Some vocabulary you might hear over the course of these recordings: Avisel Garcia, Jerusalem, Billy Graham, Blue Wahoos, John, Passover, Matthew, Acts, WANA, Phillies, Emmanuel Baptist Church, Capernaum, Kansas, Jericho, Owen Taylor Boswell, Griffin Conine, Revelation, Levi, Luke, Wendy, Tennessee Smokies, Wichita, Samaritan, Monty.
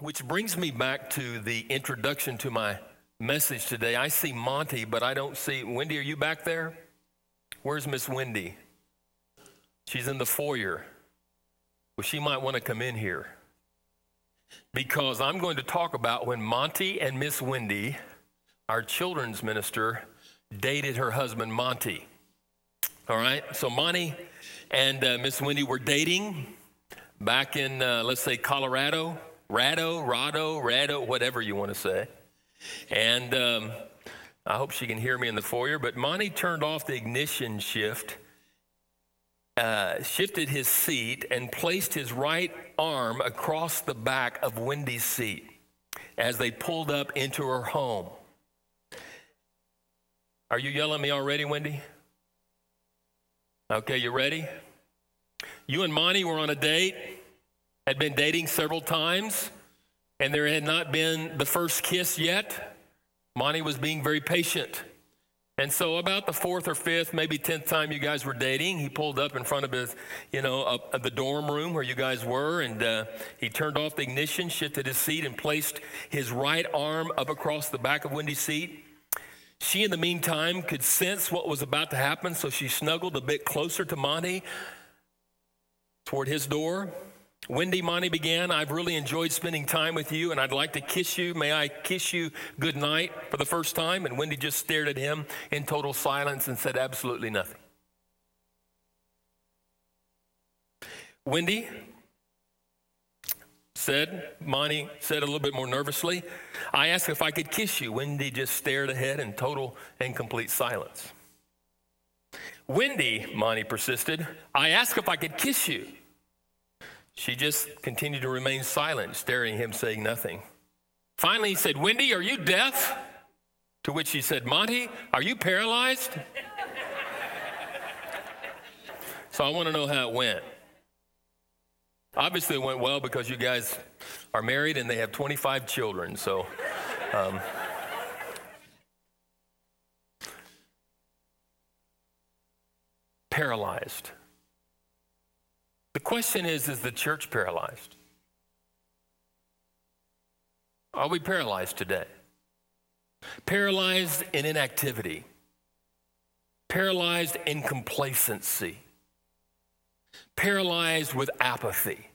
Which brings me back to the introduction to my message today. I see Monty, but I don't see Wendy. Are you back there? Where's Miss Wendy? She's in the foyer. Well, she might want to come in here because I'm going to talk about when Monty and Miss Wendy, our children's minister, dated her husband Monty. All right, so Monty and Miss Wendy were dating back in, let's say, Colorado. Rado, whatever you want to say. And I hope she can hear me in the foyer. But Monty turned off the ignition shift, shifted his seat, and placed his right arm across the back of Wendy's seat as they pulled up into her home. Are you yelling at me already, Wendy? Okay, you ready? You and Monty were on a date. Had been dating several times, and there had not been the first kiss yet. Monty was being very patient. And so about the fourth or fifth, maybe 10th time you guys were dating, he pulled up in front of his, the dorm room where you guys were, and he turned off the ignition, shifted his seat, and placed his right arm up across the back of Wendy's seat. She, in the meantime, could sense what was about to happen, so she snuggled a bit closer to Monty toward his door. Wendy, Monty began, I've really enjoyed spending time with you, and I'd like to kiss you. May I kiss you goodnight for the first time? And Wendy just stared at him in total silence and said absolutely nothing. Wendy said, Monty said a little bit more nervously, I asked if I could kiss you. Wendy just stared ahead in total and complete silence. Wendy, Monty persisted, I asked if I could kiss you. She just continued to remain silent, staring at him, saying nothing. Finally, he said, Wendy, are you deaf? To which she said, Monty, are you paralyzed? So I want to know how it went. Obviously, it went well because you guys are married and they have 25 children. So paralyzed. The question is the church paralyzed? Are we paralyzed today? Paralyzed in inactivity. Paralyzed in complacency. Paralyzed with apathy.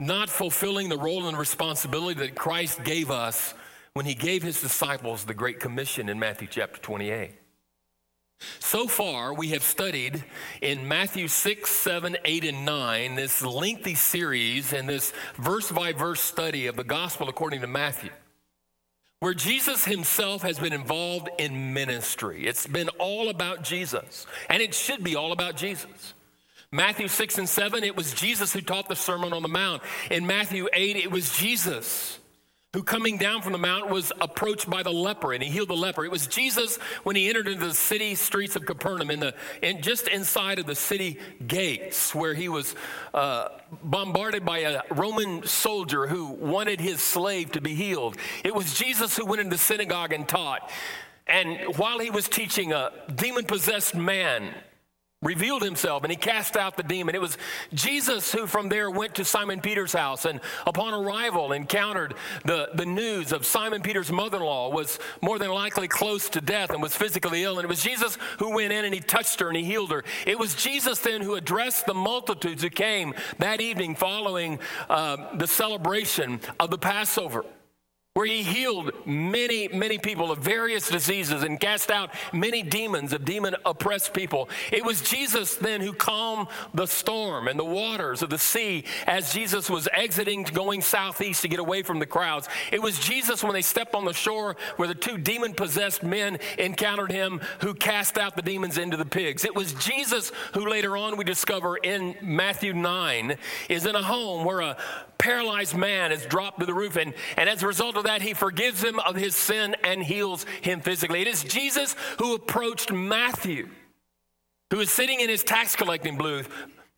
Not fulfilling the role and responsibility that Christ gave us when he gave his disciples the Great Commission in Matthew chapter 28. So far, we have studied in Matthew 6, 7, 8, and 9, this lengthy series and this verse-by-verse study of the gospel according to Matthew, where Jesus himself has been involved in ministry. It's been all about Jesus, and it should be all about Jesus. Matthew 6 and 7, it was Jesus who taught the Sermon on the Mount. In Matthew 8, it was Jesus who coming down from the mount was approached by the leper, and he healed the leper. It was Jesus when he entered into the city streets of Capernaum, just inside of the city gates, where he was bombarded by a Roman soldier who wanted his slave to be healed. It was Jesus who went into the synagogue and taught. And while he was teaching, a demon-possessed man revealed himself, and he cast out the demon. It was Jesus who from there went to Simon Peter's house, and upon arrival encountered the news of Simon Peter's mother-in-law was more than likely close to death and was physically ill. And it was Jesus who went in and he touched her and he healed her. It was Jesus then who addressed the multitudes who came that evening following the celebration of the Passover, where he healed many, many people of various diseases and cast out many demons of demon-oppressed people. It was Jesus then who calmed the storm and the waters of the sea as Jesus was exiting, going southeast to get away from the crowds. It was Jesus when they stepped on the shore where the two demon-possessed men encountered him who cast out the demons into the pigs. It was Jesus who later on we discover in Matthew 9 is in a home where a paralyzed man is dropped to the roof, and as a result of that, he forgives him of his sin and heals him physically. It is Jesus who approached Matthew, who is sitting in his tax collecting booth,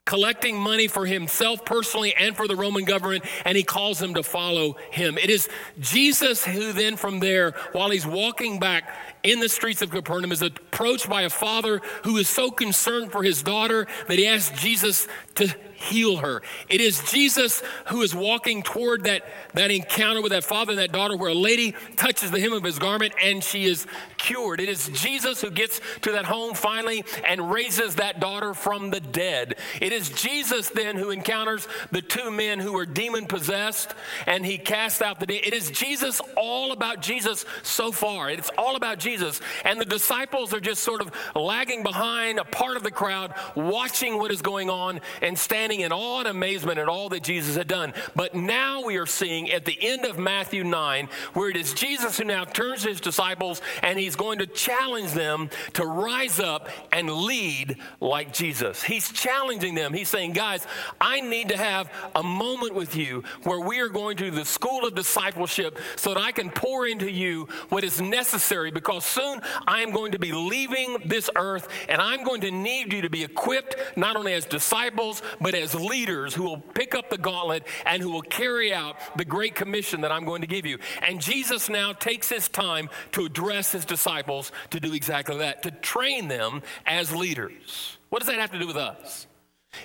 collecting money for himself personally and for the Roman government, and he calls them to follow him. It is Jesus who then from there, while he's walking back in the streets of Capernaum, is approached by a father who is so concerned for his daughter that he asks Jesus to heal her. It is Jesus who is walking toward that encounter with that father and that daughter where a lady touches the hem of his garment and she is cured. It is Jesus who gets to that home finally and raises that daughter from the dead. It is Jesus then who encounters the two men who were demon possessed and he casts out the demon. It is Jesus, all about Jesus so far. It's all about Jesus. And the disciples are just sort of lagging behind, a part of the crowd, watching what is going on and standing in awe and amazement at all that Jesus had done. But now we are seeing at the end of Matthew 9, where it is Jesus who now turns to his disciples and he's going to challenge them to rise up and lead like Jesus. He's challenging them. He's saying, guys, I need to have a moment with you where we are going to the school of discipleship so that I can pour into you what is necessary, because soon I am going to be leaving this earth and I'm going to need you to be equipped not only as disciples but as leaders who will pick up the gauntlet and who will carry out the great commission that I'm going to give you. And Jesus now takes his time to address his disciples to do exactly that, to train them as leaders. What does that have to do with us?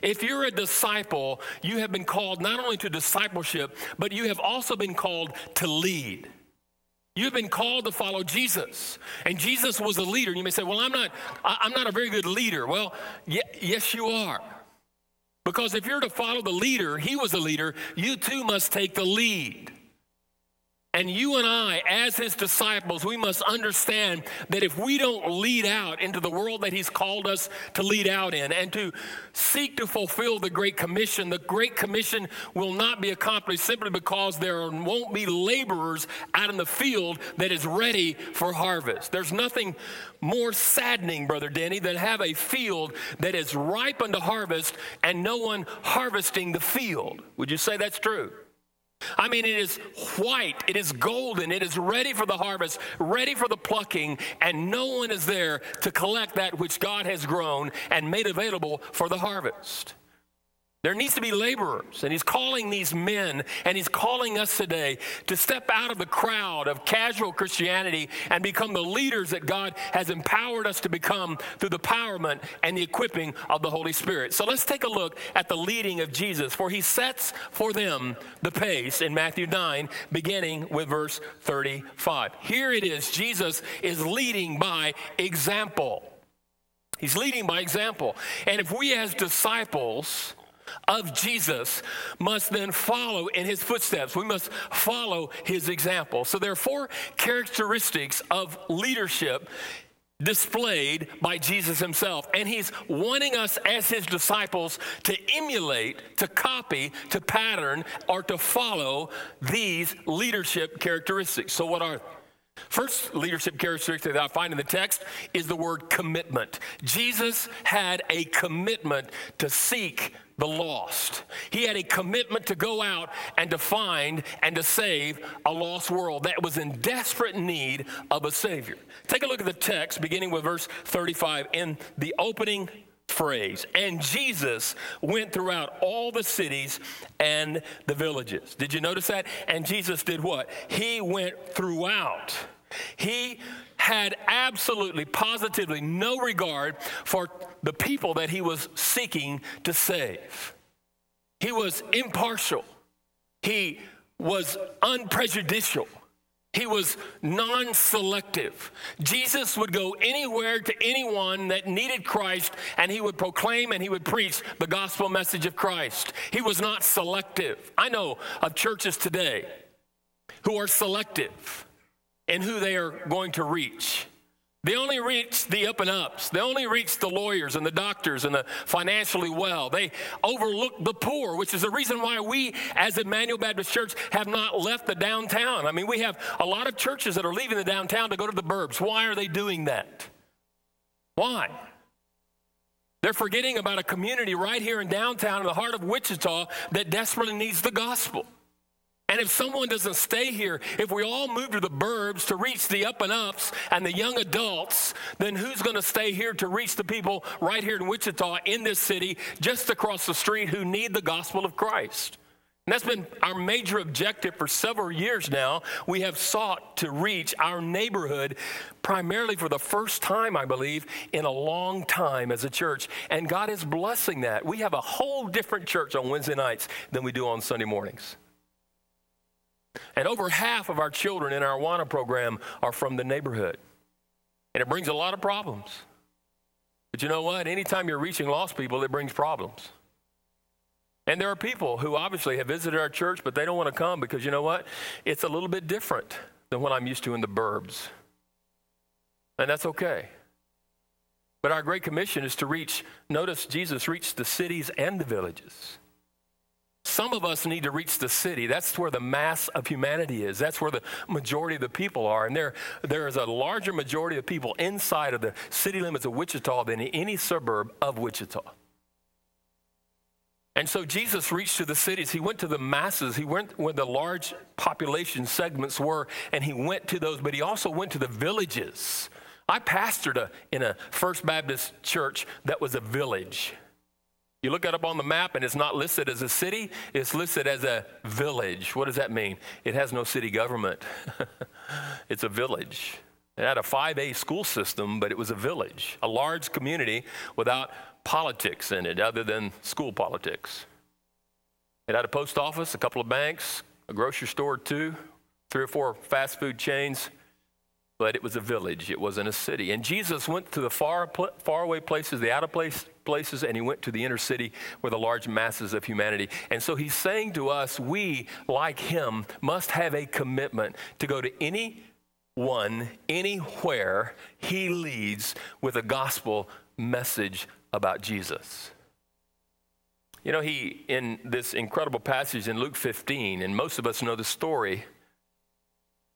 If you're a disciple, you have been called not only to discipleship, but you have also been called to lead. You've been called to follow Jesus, and Jesus was a leader. You may say, well, I'm not a very good leader. Well, yes, you are. Because if you're to follow the leader, he was a leader, you too must take the lead. And you and I, as his disciples, we must understand that if we don't lead out into the world that he's called us to lead out in and to seek to fulfill the Great Commission will not be accomplished simply because there won't be laborers out in the field that is ready for harvest. There's nothing more saddening, Brother Denny, than have a field that is ripe unto harvest and no one harvesting the field. Would you say that's true? I mean, it is white, it is golden, it is ready for the harvest, ready for the plucking, and no one is there to collect that which God has grown and made available for the harvest. There needs to be laborers, and he's calling these men, and he's calling us today to step out of the crowd of casual Christianity and become the leaders that God has empowered us to become through the empowerment and the equipping of the Holy Spirit. So let's take a look at the leading of Jesus, for he sets for them the pace in Matthew 9, beginning with verse 35. Here it is. Jesus is leading by example. He's leading by example. And if we as disciples of Jesus must then follow in his footsteps. We must follow his example. So there are four characteristics of leadership displayed by Jesus himself. And he's wanting us as his disciples to emulate, to copy, to pattern, or to follow these leadership characteristics. So what are they? First leadership characteristic that I find in the text is the word commitment. Jesus had a commitment to seek the lost. He had a commitment to go out and to find and to save a lost world that was in desperate need of a Savior. Take a look at the text beginning with verse 35 in the opening phrase. And Jesus went throughout all the cities and the villages. Did you notice that? And Jesus did what? He went throughout. He had absolutely, positively no regard for the people that he was seeking to save. He was impartial. He was unprejudicial. He was non-selective. Jesus would go anywhere to anyone that needed Christ, and he would proclaim and he would preach the gospel message of Christ. He was not selective. I know of churches today who are selective in who they are going to reach. They only reach the up and ups. They only reach the lawyers and the doctors and the financially well. They overlook the poor, which is the reason why we as Emmanuel Baptist Church have not left the downtown. I mean, we have a lot of churches that are leaving the downtown to go to the burbs. Why are they doing that? Why? They're forgetting about a community right here in downtown in the heart of Wichita that desperately needs the gospel. And if someone doesn't stay here, if we all move to the burbs to reach the up and ups and the young adults, then who's going to stay here to reach the people right here in Wichita, in this city, just across the street, who need the gospel of Christ? And that's been our major objective for several years now. We have sought to reach our neighborhood primarily for the first time, I believe, in a long time as a church. And God is blessing that. We have a whole different church on Wednesday nights than we do on Sunday mornings. And over half of our children in our WANA program are from the neighborhood. And it brings a lot of problems. But you know what? Anytime you're reaching lost people, it brings problems. And there are people who obviously have visited our church, but they don't want to come because, you know what? It's a little bit different than what I'm used to in the burbs. And that's okay. But our Great Commission is to reach, notice Jesus reached the cities and the villages. Some of us need to reach the city. That's where the mass of humanity is. That's where the majority of the people are. And there is a larger majority of people inside of the city limits of Wichita than in any suburb of Wichita. And so Jesus reached to the cities. He went to the masses. He went where the large population segments were, and he went to those, but he also went to the villages. I pastored in a First Baptist church that was a village. You look it up on the map, and it's not listed as a city. It's listed as a village. What does that mean? It has no city government. It's a village. It had a 5A school system, but it was a village, a large community without politics in it other than school politics. It had a post office, a couple of banks, a grocery store, too, 3 or 4 fast food chains, but it was a village. It wasn't a city. And Jesus went to the faraway places, the out of places, and he went to the inner city where the large masses of humanity. And so he's saying to us, we, like him, must have a commitment to go to anyone, anywhere he leads with a gospel message about Jesus. You know, he, in this incredible passage in Luke 15, and most of us know the story,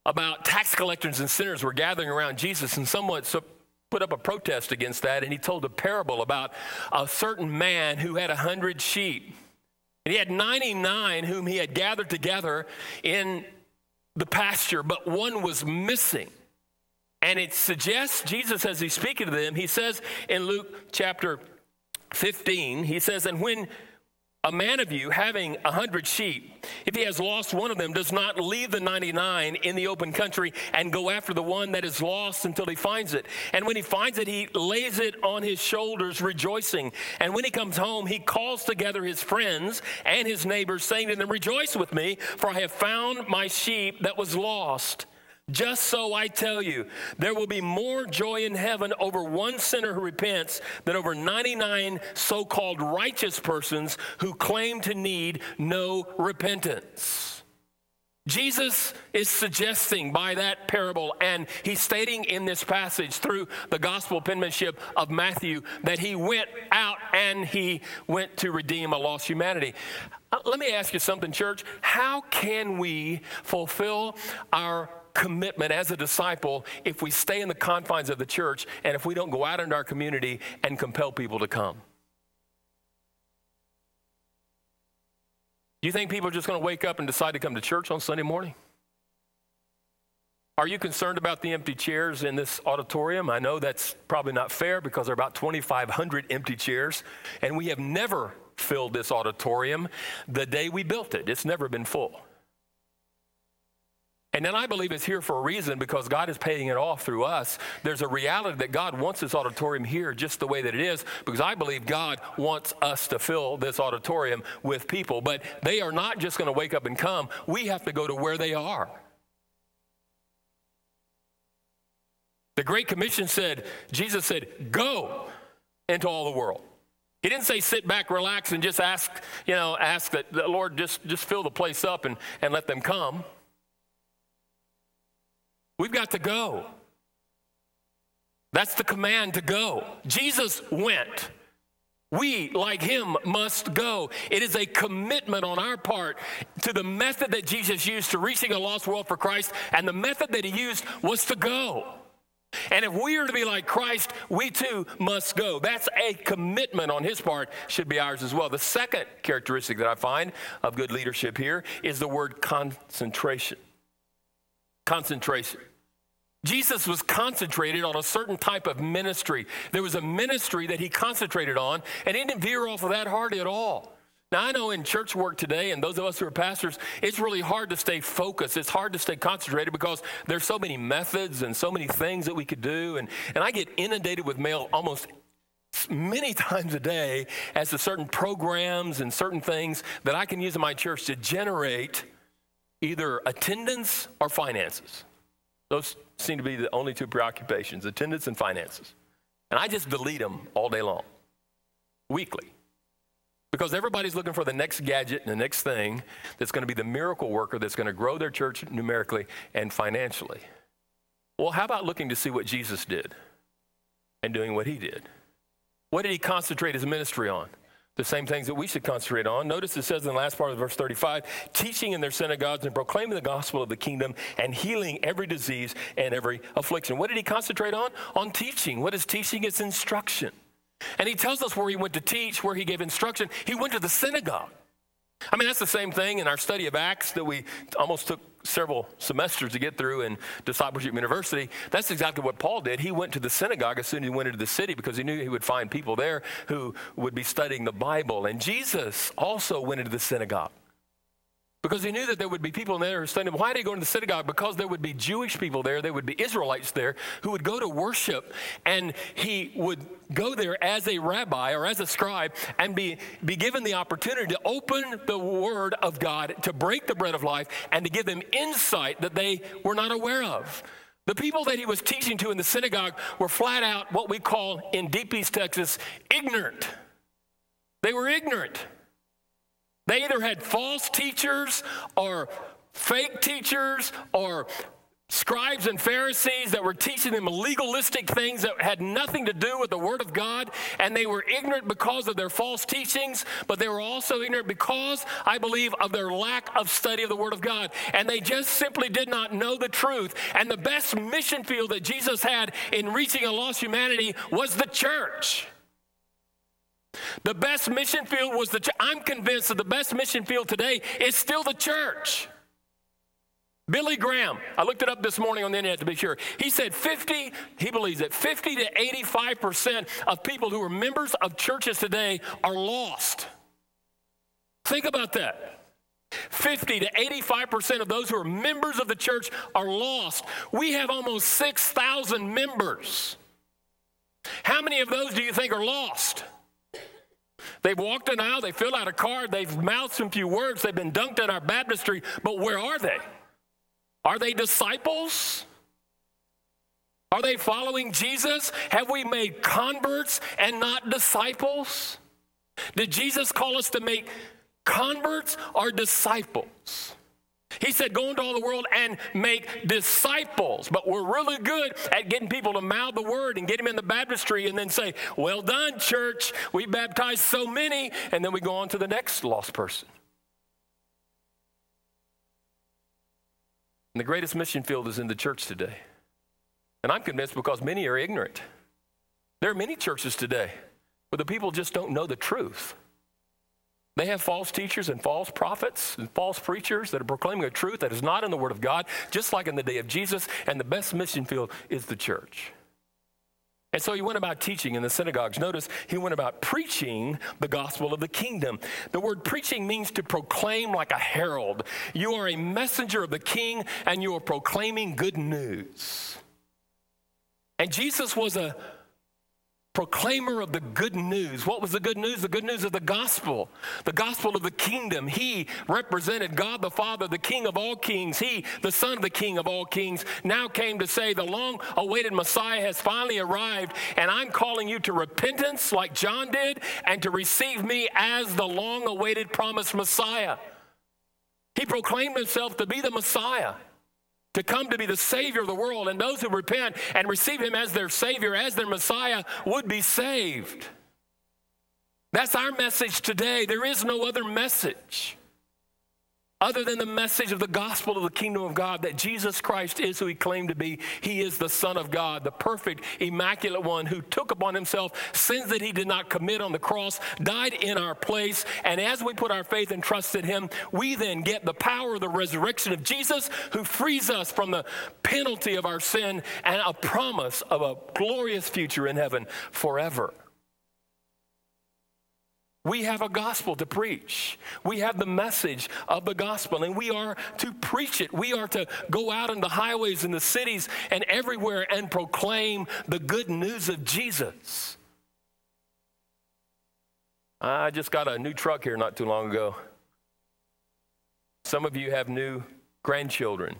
about tax collectors and sinners were gathering around Jesus, and someone put up a protest against that, and he told a parable about a certain man who had 100 sheep. And he had 99 whom he had gathered together in the pasture, but one was missing. And it suggests Jesus, as he's speaking to them, he says in Luke chapter 15, he says, and when a man of you having 100 sheep, if he has lost one of them, does not leave the 99 in the open country and go after the one that is lost until he finds it. And when he finds it, he lays it on his shoulders, rejoicing. And when he comes home, he calls together his friends and his neighbors, saying to them, rejoice with me, for I have found my sheep that was lost. Just so I tell you, there will be more joy in heaven over one sinner who repents than over 99 so-called righteous persons who claim to need no repentance. Jesus is suggesting by that parable, and he's stating in this passage through the gospel penmanship of Matthew, that he went out and he went to redeem a lost humanity. Let me ask you something, church. How can we fulfill our commitment as a disciple if we stay in the confines of the church and if we don't go out into our community and compel people to come? Do you think people are just going to wake up and decide to come to church on Sunday morning? Are you concerned about the empty chairs in this auditorium? I know that's probably not fair because there are about 2,500 empty chairs, and we have never filled this auditorium the day we built it. It's never been full. And then I believe it's here for a reason, because God is paying it off through us. There's a reality that God wants this auditorium here just the way that it is, because I believe God wants us to fill this auditorium with people. But they are not just going to wake up and come. We have to go to where they are. The Great Commission said, Jesus said, go into all the world. He didn't say sit back, relax, and just ask that the Lord just fill the place up and let them come. We've got to go. That's the command, to go. Jesus went. We, like him, must go. It is a commitment on our part to the method that Jesus used to reaching a lost world for Christ, and the method that he used was to go. And if we are to be like Christ, we too must go. That's a commitment on his part, should be ours as well. The second characteristic that I find of good leadership here is the word concentration. Concentration. Jesus was concentrated on a certain type of ministry. There was a ministry that he concentrated on, and he didn't veer off of that hardly at all. Now, I know in church work today, and those of us who are pastors, it's really hard to stay focused. It's hard to stay concentrated because there's so many methods and so many things that we could do. And I get inundated with mail almost many times a day as to certain programs and certain things that I can use in my church to generate either attendance or finances. Those seem to be the only two preoccupations, attendance and finances. And I just delete them all day long, weekly. Because everybody's looking for the next gadget and the next thing that's going to be the miracle worker that's going to grow their church numerically and financially. Well, how about looking to see what Jesus did and doing what he did? What did he concentrate his ministry on? The same things that we should concentrate on. Notice it says in the last part of verse 35, teaching in their synagogues and proclaiming the gospel of the kingdom and healing every disease and every affliction. What did he concentrate on? On teaching. What is teaching? It's instruction. And he tells us where he went to teach, where he gave instruction. He went to the synagogue. I mean, that's the same thing in our study of Acts that we almost took several semesters to get through in discipleship university. That's exactly what Paul did. He went to the synagogue as soon as he went into the city because he knew he would find people there who would be studying the Bible. And Jesus also went into the synagogue because he knew that there would be people in there who studied. Why did he go into the synagogue? Because there would be Jewish people there. There would be Israelites there who would go to worship, and he would go there as a rabbi or as a scribe and be given the opportunity to open the word of God, to break the bread of life, and to give them insight that they were not aware of. The people that he was teaching to in the synagogue were flat out what we call in Deep East Texas, ignorant. They were ignorant. They either had false teachers or fake teachers or scribes and Pharisees that were teaching them legalistic things that had nothing to do with the Word of God, and they were ignorant because of their false teachings, but they were also ignorant because, I believe, of their lack of study of the Word of God, and they just simply did not know the truth. And the best mission field that Jesus had in reaching a lost humanity was the church. The best mission field was the church. I'm convinced that the best mission field today is still the church. Billy Graham, I looked it up this morning on the internet to be sure. He said he believes that 50 to 85% of people who are members of churches today are lost. Think about that. 50 to 85% of those who are members of the church are lost. We have almost 6,000 members. How many of those do you think are lost? They've walked an aisle, they filled out a card, they've mouthed some few words, they've been dunked in our baptistry, but where are they? Are they disciples? Are they following Jesus? Have we made converts and not disciples? Did Jesus call us to make converts or disciples? He said, go into all the world and make disciples. But we're really good at getting people to mouth the word and get them in the baptistry and then say, well done, church. We baptized so many. And then we go on to the next lost person. And the greatest mission field is in the church today. And I'm convinced because many are ignorant. There are many churches today where the people just don't know the truth. They have false teachers and false prophets and false preachers that are proclaiming a truth that is not in the Word of God, just like in the day of Jesus, and the best mission field is the church. And so he went about teaching in the synagogues. Notice he went about preaching the gospel of the kingdom. The word preaching means to proclaim like a herald. You are a messenger of the king, and you are proclaiming good news. And Jesus was a proclaimer of the good news. What was the good news? The good news of the gospel of the kingdom. He represented God the Father, the King of all kings. He, the Son of the King of all kings, now came to say the long-awaited Messiah has finally arrived, and I'm calling you to repentance like John did and to receive me as the long-awaited promised Messiah. He proclaimed himself to be the Messiah, to come to be the Savior of the world, and those who repent and receive him as their Savior, as their Messiah, would be saved. That's our message today. There is no other message. other than the message of the gospel of the kingdom of God, that Jesus Christ is who he claimed to be. He is the Son of God, the perfect, immaculate one who took upon himself sins that he did not commit on the cross, died in our place, and as we put our faith and trust in him, we then get the power of the resurrection of Jesus, who frees us from the penalty of our sin and a promise of a glorious future in heaven forever. We have a gospel to preach. We have the message of the gospel, and we are to preach it. We are to go out on the highways and the cities and everywhere and proclaim the good news of Jesus. I just got a new truck here not too long ago. Some of you have new grandchildren.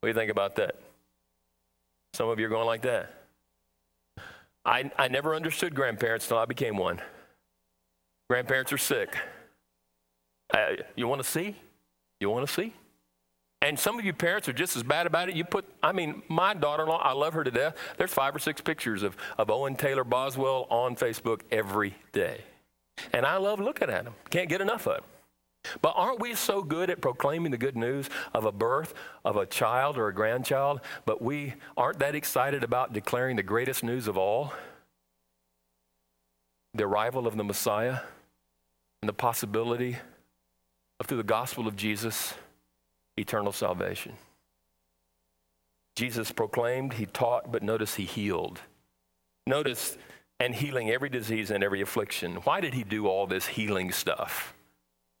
What do you think about that? Some of you are going like that. I never understood grandparents until I became one. Grandparents are sick. You want to see? You want to see? And some of you parents are just as bad about it. My daughter-in-law, I love her to death. There's 5 or 6 pictures of Owen Taylor Boswell on Facebook every day. And I love looking at them. Can't get enough of them. But aren't we so good at proclaiming the good news of a birth, of a child or a grandchild, but we aren't that excited about declaring the greatest news of all? The arrival of the Messiah. And the possibility of, through the gospel of Jesus, eternal salvation. Jesus proclaimed, he taught, but notice he healed. Notice, and healing every disease and every affliction. Why did he do all this healing stuff?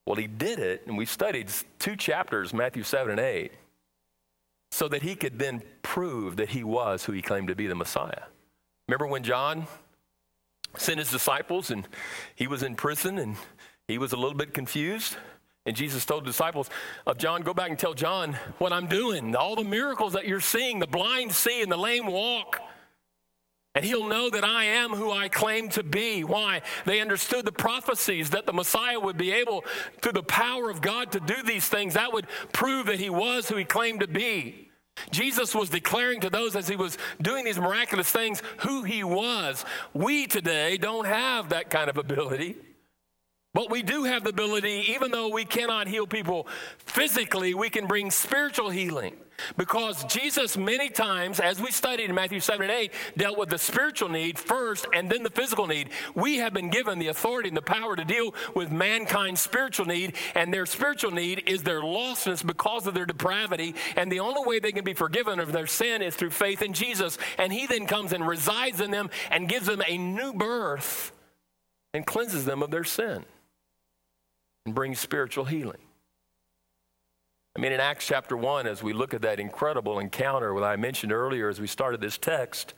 Well, he did it, and we studied 2 chapters, Matthew 7 and 8, so that he could then prove that he was who he claimed to be, the Messiah. Remember when John sent his disciples, and he was in prison, and he was a little bit confused. And Jesus told the disciples of John, go back and tell John what I'm doing, all the miracles that you're seeing, the blind see and the lame walk. And he'll know that I am who I claim to be. Why? They understood the prophecies that the Messiah would be able, through the power of God, to do these things. That would prove that he was who he claimed to be. Jesus was declaring to those as he was doing these miraculous things who he was. We today don't have that kind of ability, but we do have the ability, even though we cannot heal people physically, we can bring spiritual healing. Because Jesus many times, as we studied in Matthew 7 and 8, dealt with the spiritual need first and then the physical need. We have been given the authority and the power to deal with mankind's spiritual need, and their spiritual need is their lostness because of their depravity, and the only way they can be forgiven of their sin is through faith in Jesus. And he then comes and resides in them and gives them a new birth and cleanses them of their sin and brings spiritual healing. In Acts chapter 1, as we look at that incredible encounter that I mentioned earlier as we started this text,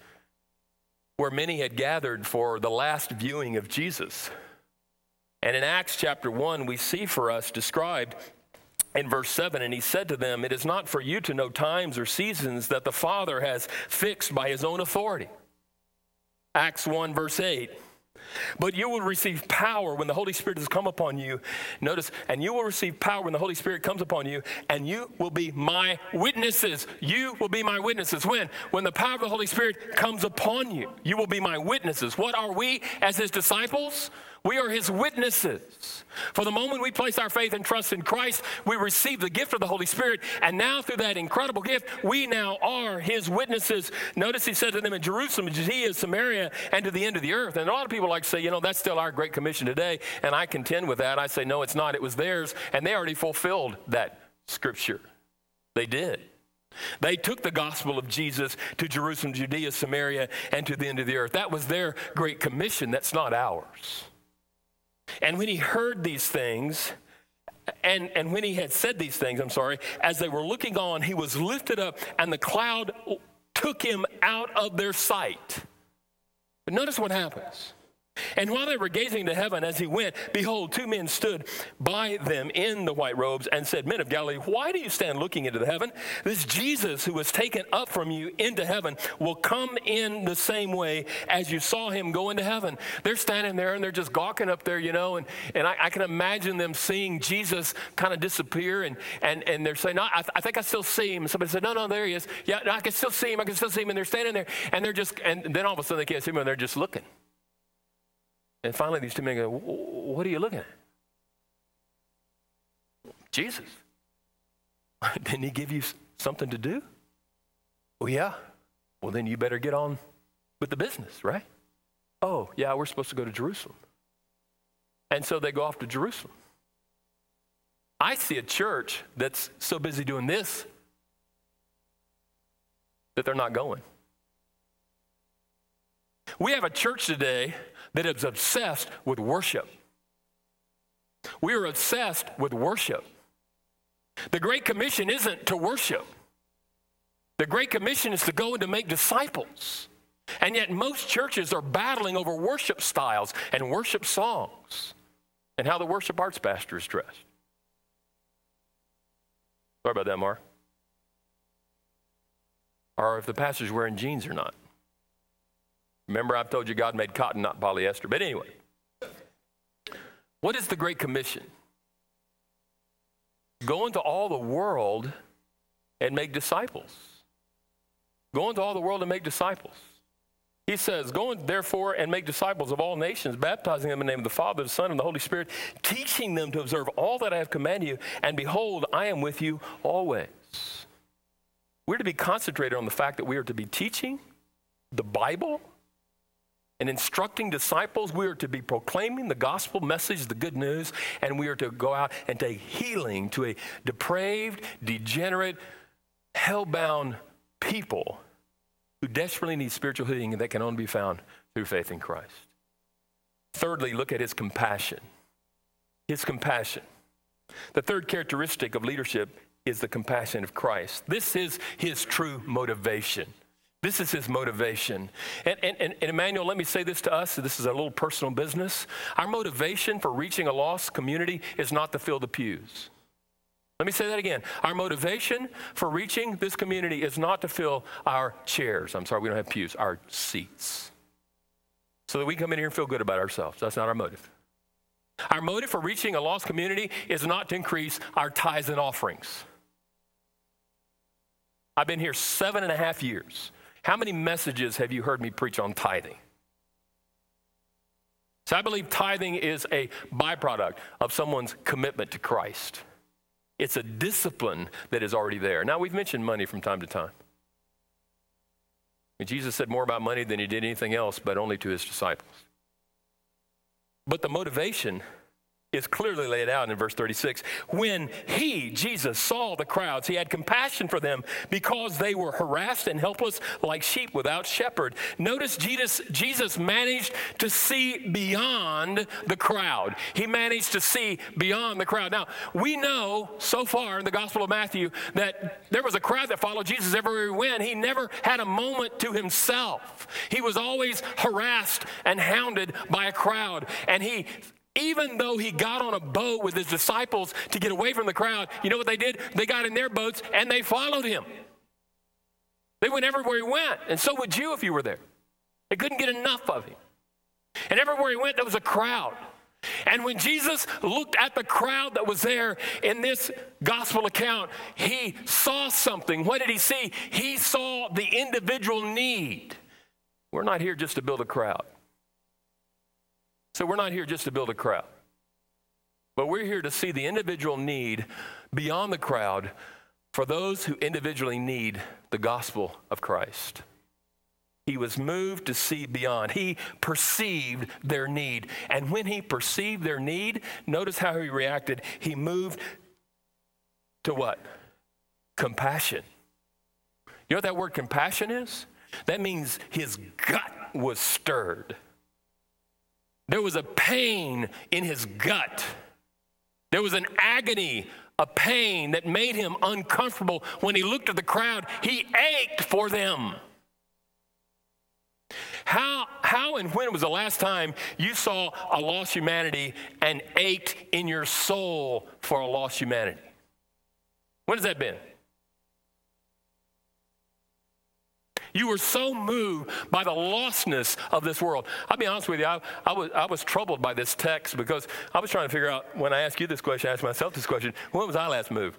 where many had gathered for the last viewing of Jesus. And in Acts chapter 1, we see for us described in verse 7, and he said to them, it is not for you to know times or seasons that the Father has fixed by his own authority. Acts 1, verse 8. But you will receive power when the Holy Spirit has come upon you. Notice, and you will receive power when the Holy Spirit comes upon you, and you will be my witnesses. You will be my witnesses. When? When the power of the Holy Spirit comes upon you, you will be my witnesses. What are we as his disciples? We are his witnesses. For the moment we place our faith and trust in Christ, we receive the gift of the Holy Spirit. And now through that incredible gift, we now are his witnesses. Notice he said to them in Jerusalem, Judea, Samaria, and to the end of the earth. And a lot of people like to say, that's still our Great Commission today. And I contend with that. I say, no, it's not. It was theirs. And they already fulfilled that scripture. They did. They took the gospel of Jesus to Jerusalem, Judea, Samaria, and to the end of the earth. That was their Great Commission. That's not ours. And when he heard these things, and when he had said these things, as they were looking on, he was lifted up, and the cloud took him out of their sight. But notice what happens. And while they were gazing to heaven as he went, behold, 2 men stood by them in the white robes and said, Men of Galilee, why do you stand looking into the heaven? This Jesus who was taken up from you into heaven will come in the same way as you saw him go into heaven. They're standing there and they're just gawking up there, and I can imagine them seeing Jesus kind of disappear, and they're saying, no, I think I still see him. And somebody said, no, there he is. Yeah, I can still see him. And they're standing there, and they're just, and then all of a sudden they can't see him, and they're just looking. And finally, these 2 men go, what are you looking at? Jesus, didn't he give you something to do? Well, yeah. Well, then you better get on with the business, right? Oh, yeah, we're supposed to go to Jerusalem. And so they go off to Jerusalem. I see a church that's so busy doing this that they're not going. We have a church today that is obsessed with worship. We are obsessed with worship. The Great Commission isn't to worship. The Great Commission is to go and to make disciples. And yet most churches are battling over worship styles and worship songs and how the worship arts pastor is dressed. Sorry about that, Mark. Or if the pastor's wearing jeans or not. Remember, I've told you God made cotton, not polyester. But anyway, what is the Great Commission? Go into all the world and make disciples. Go into all the world and make disciples. He says, go therefore and make disciples of all nations, baptizing them in the name of the Father, the Son, and the Holy Spirit, teaching them to observe all that I have commanded you, and behold, I am with you always. We're to be concentrated on the fact that we are to be teaching the Bible and instructing disciples. We are to be proclaiming the gospel message, the good news, and we are to go out and take healing to a depraved, degenerate, hell-bound people who desperately need spiritual healing, and that can only be found through faith in Christ. Thirdly, look at his compassion. His compassion. The third characteristic of leadership is the compassion of Christ. This is his true motivation. This is his motivation. And Emmanuel, let me say this to us. This is a little personal business. Our motivation for reaching a lost community is not to fill the pews. Let me say that again. Our motivation for reaching this community is not to fill our chairs. I'm sorry, we don't have pews, our seats. So that we come in here and feel good about ourselves. That's not our motive. Our motive for reaching a lost community is not to increase our tithes and offerings. I've been here 7.5 years. How many messages have you heard me preach on tithing? So I believe tithing is a byproduct of someone's commitment to Christ. It's a discipline that is already there. Now, we've mentioned money from time to time. And Jesus said more about money than he did anything else, but only to his disciples. But the motivation is clearly laid out in verse 36. When he, Jesus, saw the crowds, he had compassion for them because they were harassed and helpless like sheep without shepherd. Notice Jesus managed to see beyond the crowd. He managed to see beyond the crowd. Now, we know so far in the Gospel of Matthew that there was a crowd that followed Jesus everywhere he went. He never had a moment to himself. He was always harassed and hounded by a crowd. And he... Even though he got on a boat with his disciples to get away from the crowd, you know what they did? They got in their boats and they followed him. They went everywhere he went, and so would you if you were there. They couldn't get enough of him. And everywhere he went, there was a crowd. And when Jesus looked at the crowd that was there in this gospel account, he saw something. What did he see? He saw the individual need. We're not here just to build a crowd. So we're not here just to build a crowd, but we're here to see the individual need beyond the crowd for those who individually need the gospel of Christ. He was moved to see beyond. He perceived their need. And when he perceived their need, notice how he reacted. He moved to what? Compassion. You know what that word compassion is? That means his gut was stirred. There was a pain in his gut. There was an agony, a pain that made him uncomfortable. When he looked at the crowd, he ached for them. How and when was the last time you saw a lost humanity and ached in your soul for a lost humanity? When has that been? You were so moved by the lostness of this world. I'll be honest with you, I was troubled by this text because I was trying to figure out, when I asked you this question, I asked myself this question, when was I last moved?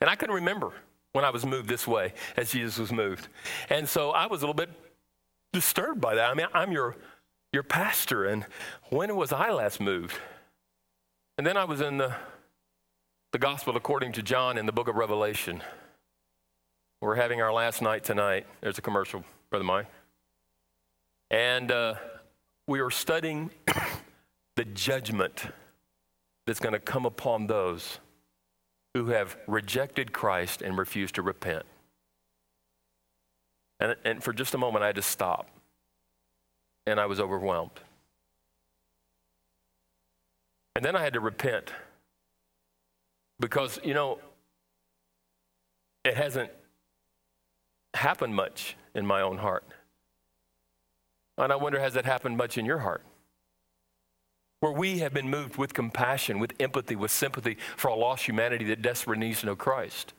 And I couldn't remember when I was moved this way as Jesus was moved. And so I was a little bit disturbed by that. I mean, I'm your pastor, and when was I last moved? And then I was in the The gospel according to John in the book of Revelation. We're having our last night tonight. There's a commercial, Brother Mike. And we are studying the judgment that's going to come upon those who have rejected Christ and refused to repent. And for just a moment, I just stopped. And I was overwhelmed. And then I had to repent. Because, you know, it hasn't happened much in my own heart. And I wonder, has that happened much in your heart? Where we have been moved with compassion, with empathy, with sympathy for a lost humanity that desperately needs to know Christ.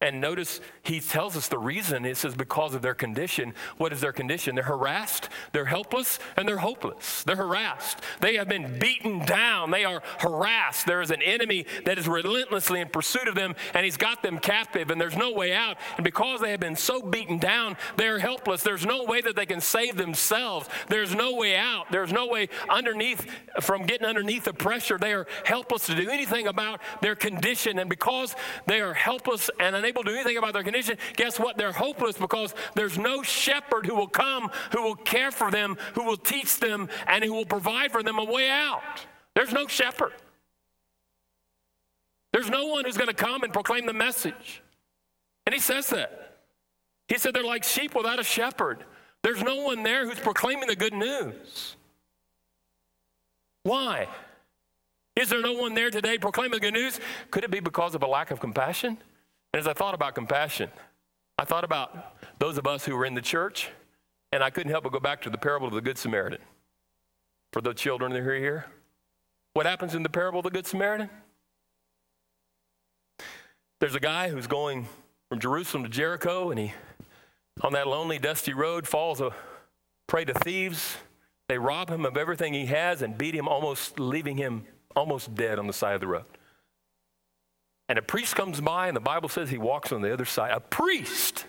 And notice he tells us the reason. It says because of their condition. What is their condition? They're harassed, they're helpless, and they're hopeless. They're harassed. They have been beaten down. They are harassed. There is an enemy that is relentlessly in pursuit of them, and he's got them captive, and there's no way out. And because they have been so beaten down, they're helpless. There's no way that they can save themselves. There's no way out. There's no way from getting underneath the pressure. They are helpless to do anything about their condition. And because they are helpless and unable do anything about their condition, guess what? They're hopeless because there's no shepherd who will come, who will care for them, who will teach them, and who will provide for them a way out. There's no shepherd. There's no one who's going to come and proclaim the message. And he says that. He said they're like sheep without a shepherd. There's no one there who's proclaiming the good news. Why? Is there no one there today proclaiming the good news? Could it be because of a lack of compassion? And as I thought about compassion, I thought about those of us who were in the church, and I couldn't help but go back to the parable of the Good Samaritan. For the children that are here, what happens in the parable of the Good Samaritan? There's a guy who's going from Jerusalem to Jericho, and he, on that lonely, dusty road, falls a prey to thieves. They rob him of everything he has and beat him, leaving him almost dead on the side of the road. And a priest comes by, and the Bible says he walks on the other side. A priest.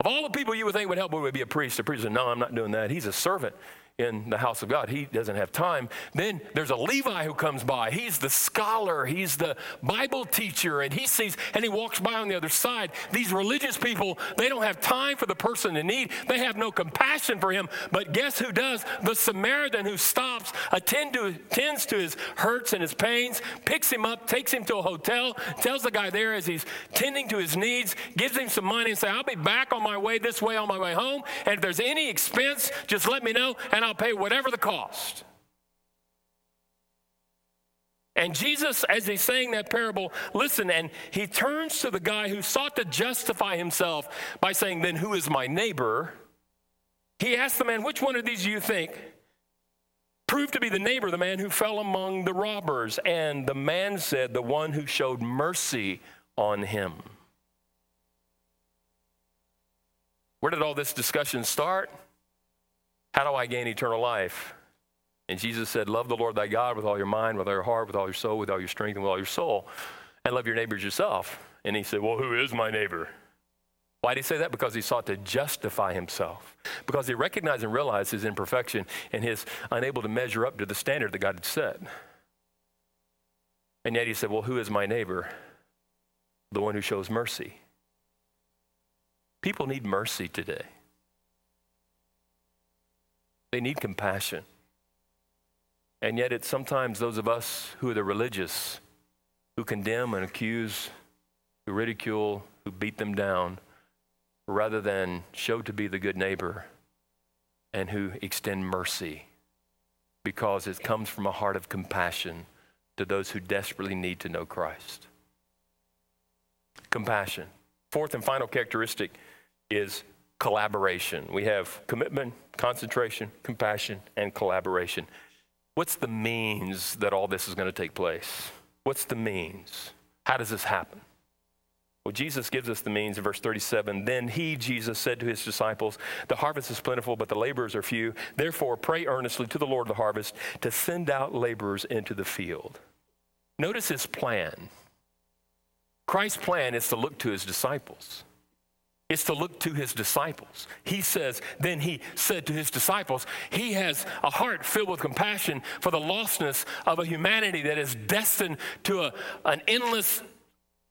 Of all the people you would think would help, would be a priest. The priest said, no, I'm not doing that. He's a servant in the house of God. He doesn't have time. Then there's a Levi who comes by. He's the scholar. He's the Bible teacher. And he sees, and he walks by on the other side. These religious people, they don't have time for the person in need. They have no compassion for him. But guess who does? The Samaritan who stops, attends to his hurts and his pains, picks him up, takes him to a hotel, tells the guy there as he's tending to his needs, gives him some money and says, I'll be back on my way home. And if there's any expense, just let me know, and I'll pay whatever the cost. And Jesus, as he's saying that parable, listen, and he turns to the guy who sought to justify himself by saying, then who is my neighbor? He asked the man, which one of these do you think proved to be the neighbor of the man who fell among the robbers? And the man said, the one who showed mercy on him. Where did all this discussion start? How do I gain eternal life? And Jesus said, love the Lord thy God with all your mind, with all your heart, with all your soul, with all your strength, and with all your soul, and love your neighbor as yourself. And he said, well, who is my neighbor? Why did he say that? Because he sought to justify himself. Because he recognized and realized his imperfection and his unable to measure up to the standard that God had set. And yet he said, well, who is my neighbor? The one who shows mercy. People need mercy today. They need compassion. And yet it's sometimes those of us who are the religious, who condemn and accuse, who ridicule, who beat them down, rather than show to be the good neighbor and who extend mercy, because it comes from a heart of compassion to those who desperately need to know Christ. Compassion. Fourth and final characteristic is collaboration. We have commitment, concentration, compassion, and collaboration. What's the means that all this is going to take place? What's the means? How does this happen? Well, Jesus gives us the means in verse 37. Then he, Jesus, said to his disciples, the harvest is plentiful, but the laborers are few. Therefore, pray earnestly to the Lord of the harvest to send out laborers into the field. Notice his plan. Christ's plan is to look to his disciples. It's to look to his disciples. He says, then he said to his disciples, he has a heart filled with compassion for the lostness of a humanity that is destined to an endless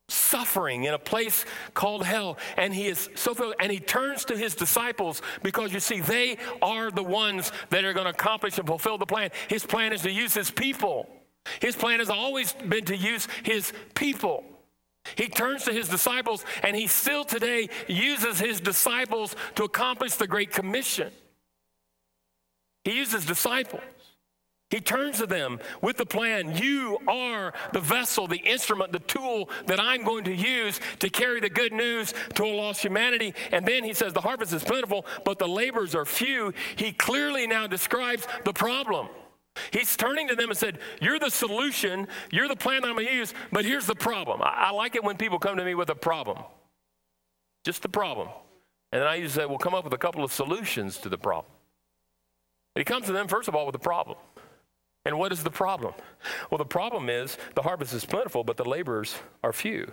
suffering in a place called hell. And he is so filled, and he turns to his disciples because, you see, they are the ones that are going to accomplish and fulfill the plan. His plan is to use his people. His plan has always been to use his people. He turns to his disciples, and he still today uses his disciples to accomplish the Great Commission. He uses disciples. He turns to them with the plan. You are the vessel, the instrument, the tool that I'm going to use to carry the good news to a lost humanity. And then he says, the harvest is plentiful, but the laborers are few. He clearly now describes the problem. He's turning to them and said, you're the solution, you're the plan that I'm going to use, but here's the problem. I like it when people come to me with a problem, just the problem. And then I usually say, well, come up with a couple of solutions to the problem. And he comes to them, first of all, with a problem. And what is the problem? Well, the problem is the harvest is plentiful, but the laborers are few.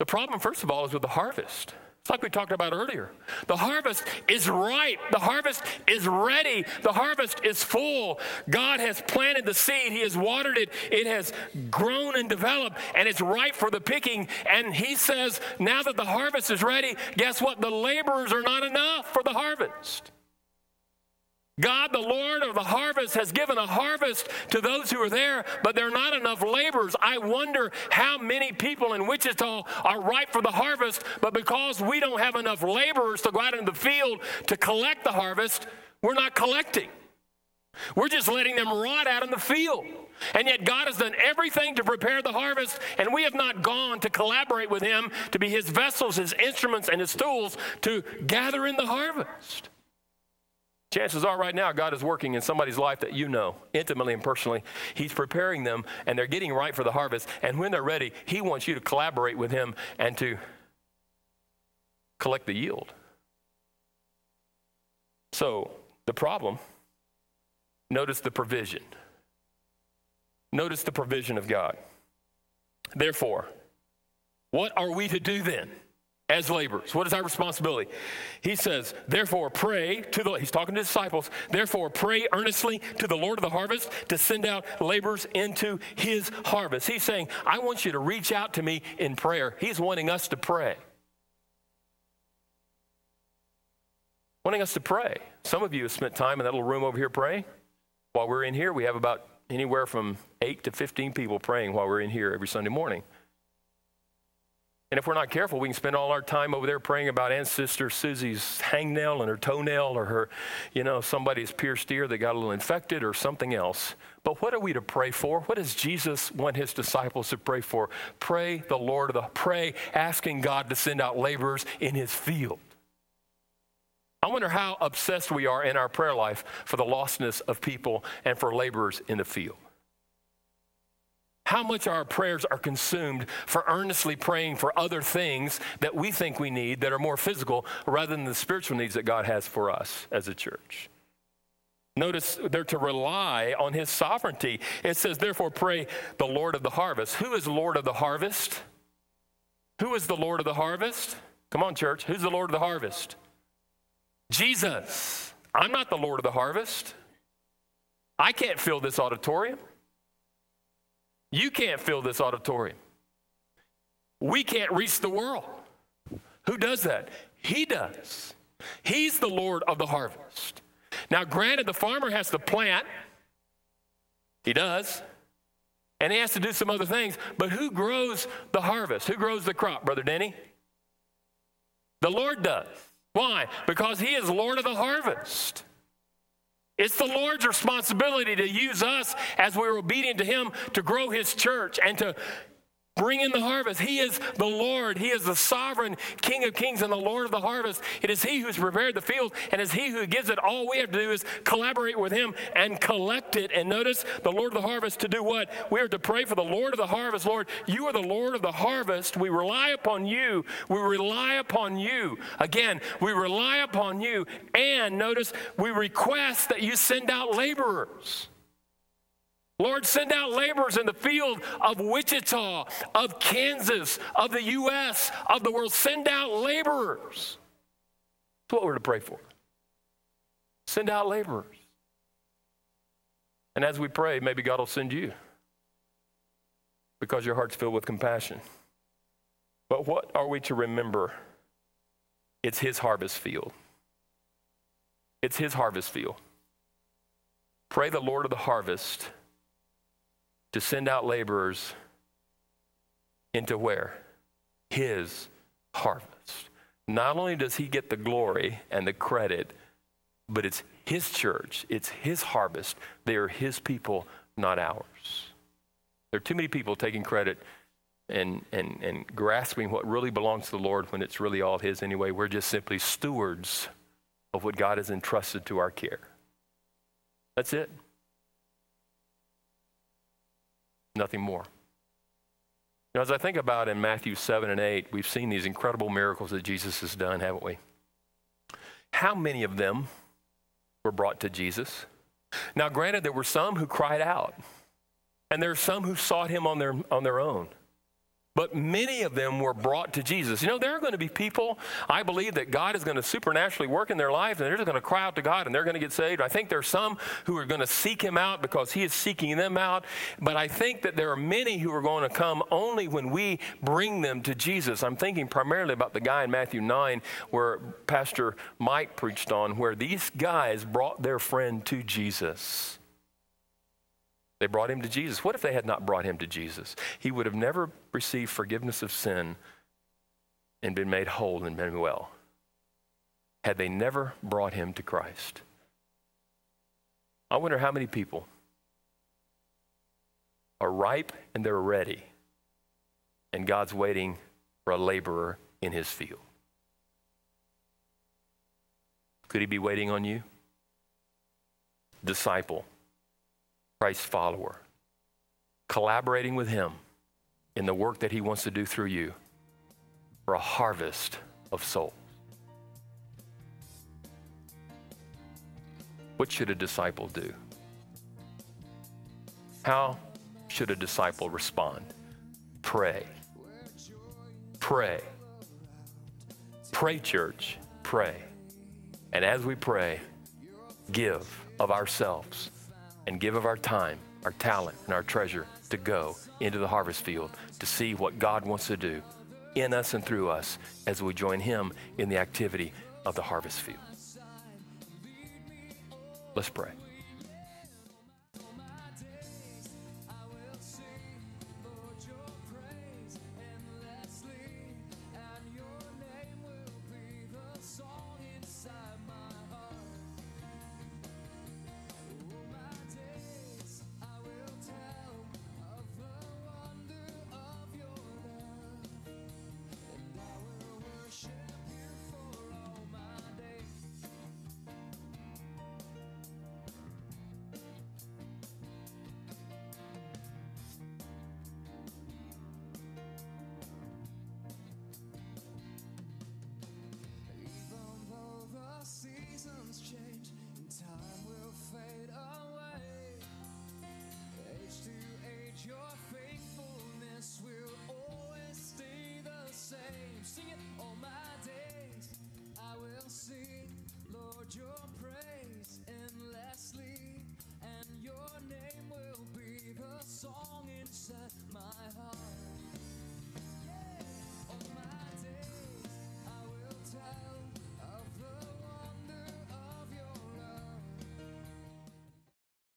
The problem, first of all, is with the harvest. It's like we talked about earlier. The harvest is ripe. The harvest is ready. The harvest is full. God has planted the seed. He has watered it. It has grown and developed, and it's ripe for the picking. And he says, now that the harvest is ready, guess what? The laborers are not enough for the harvest. God, the Lord of the harvest, has given a harvest to those who are there, but there are not enough laborers. I wonder how many people in Wichita are ripe for the harvest, but because we don't have enough laborers to go out in the field to collect the harvest, we're not collecting. We're just letting them rot out in the field. And yet God has done everything to prepare the harvest, and we have not gone to collaborate with him, to be his vessels, his instruments, and his tools to gather in the harvest. Chances are right now God is working in somebody's life that you know intimately and personally. He's preparing them, and they're getting right for the harvest. And when they're ready, he wants you to collaborate with him and to collect the yield. So the problem, notice the provision. Notice the provision of God. Therefore, what are we to do then? As laborers, what is our responsibility? He says, therefore pray to the, he's talking to disciples, therefore pray earnestly to the Lord of the harvest to send out laborers into his harvest. He's saying, I want you to reach out to me in prayer. He's wanting us to pray. Wanting us to pray. Some of you have spent time in that little room over here praying. While we're in here, we have about anywhere from 8 to 15 people praying while we're in here every Sunday morning. And if we're not careful, we can spend all our time over there praying about Aunt Sister Susie's hangnail and her toenail or her, somebody's pierced ear that got a little infected or something else. But what are we to pray for? What does Jesus want his disciples to pray for? Pray the Lord of the, pray asking God to send out laborers in his field. I wonder how obsessed we are in our prayer life for the lostness of people and for laborers in the field. How much our prayers are consumed for earnestly praying for other things that we think we need that are more physical rather than the spiritual needs that God has for us as a church. Notice they're to rely on his sovereignty. It says, therefore, pray the Lord of the harvest. Who is Lord of the harvest? Who is the Lord of the harvest? Come on, church. Who's the Lord of the harvest? Jesus. I'm not the Lord of the harvest. I can't fill this auditorium. You can't fill this auditorium. We can't reach the world. Who does that? He does. He's the Lord of the harvest. Now, granted, the farmer has to plant. He does. And he has to do some other things. But who grows the harvest? Who grows the crop, Brother Denny? The Lord does. Why? Because he is Lord of the harvest. It's the Lord's responsibility to use us as we're obedient to him to grow his church and to bring in the harvest. He is the Lord. He is the sovereign King of kings and the Lord of the harvest. It is he who's prepared the field, and it's he who gives it. All we have to do is collaborate with him and collect it. And notice the Lord of the harvest to do what? We are to pray for the Lord of the harvest. Lord, you are the Lord of the harvest. We rely upon you. We rely upon you. Again, we rely upon you. And notice we request that you send out laborers. Lord, send out laborers in the field of Wichita, of Kansas, of the U.S., of the world. Send out laborers. That's what we're to pray for. Send out laborers. And as we pray, maybe God will send you because your heart's filled with compassion. But what are we to remember? It's his harvest field. It's his harvest field. Pray the Lord of the harvest to send out laborers into where? His harvest. Not only does he get the glory and the credit, but it's his church. It's his harvest. They are his people, not ours. There are too many people taking credit and grasping what really belongs to the Lord when it's really all his anyway. We're just simply stewards of what God has entrusted to our care. That's it. Nothing more. Now, as I think about in Matthew 7 and 8, we've seen these incredible miracles that Jesus has done, haven't we? How many of them were brought to Jesus? Now, granted, there were some who cried out, and there are some who sought him on their own. But many of them were brought to Jesus. You know, there are going to be people, I believe, that God is going to supernaturally work in their lives, and they're just going to cry out to God, and they're going to get saved. I think there are some who are going to seek him out because he is seeking them out. But I think that there are many who are going to come only when we bring them to Jesus. I'm thinking primarily about the guy in Matthew 9 where Pastor Mike preached on, where these guys brought their friend to Jesus. They brought him to Jesus. What if they had not brought him to Jesus? He would have never received forgiveness of sin and been made whole and been well had they never brought him to Christ. I wonder how many people are ripe and they're ready, and God's waiting for a laborer in his field. Could he be waiting on you? Disciple. Christ's follower, collaborating with him in the work that he wants to do through you for a harvest of souls. What should a disciple do? How should a disciple respond? Pray. Pray. Pray, church. Pray. And as we pray, give of ourselves and give of our time, our talent, and our treasure to go into the harvest field to see what God wants to do in us and through us as we join him in the activity of the harvest field. Let's pray.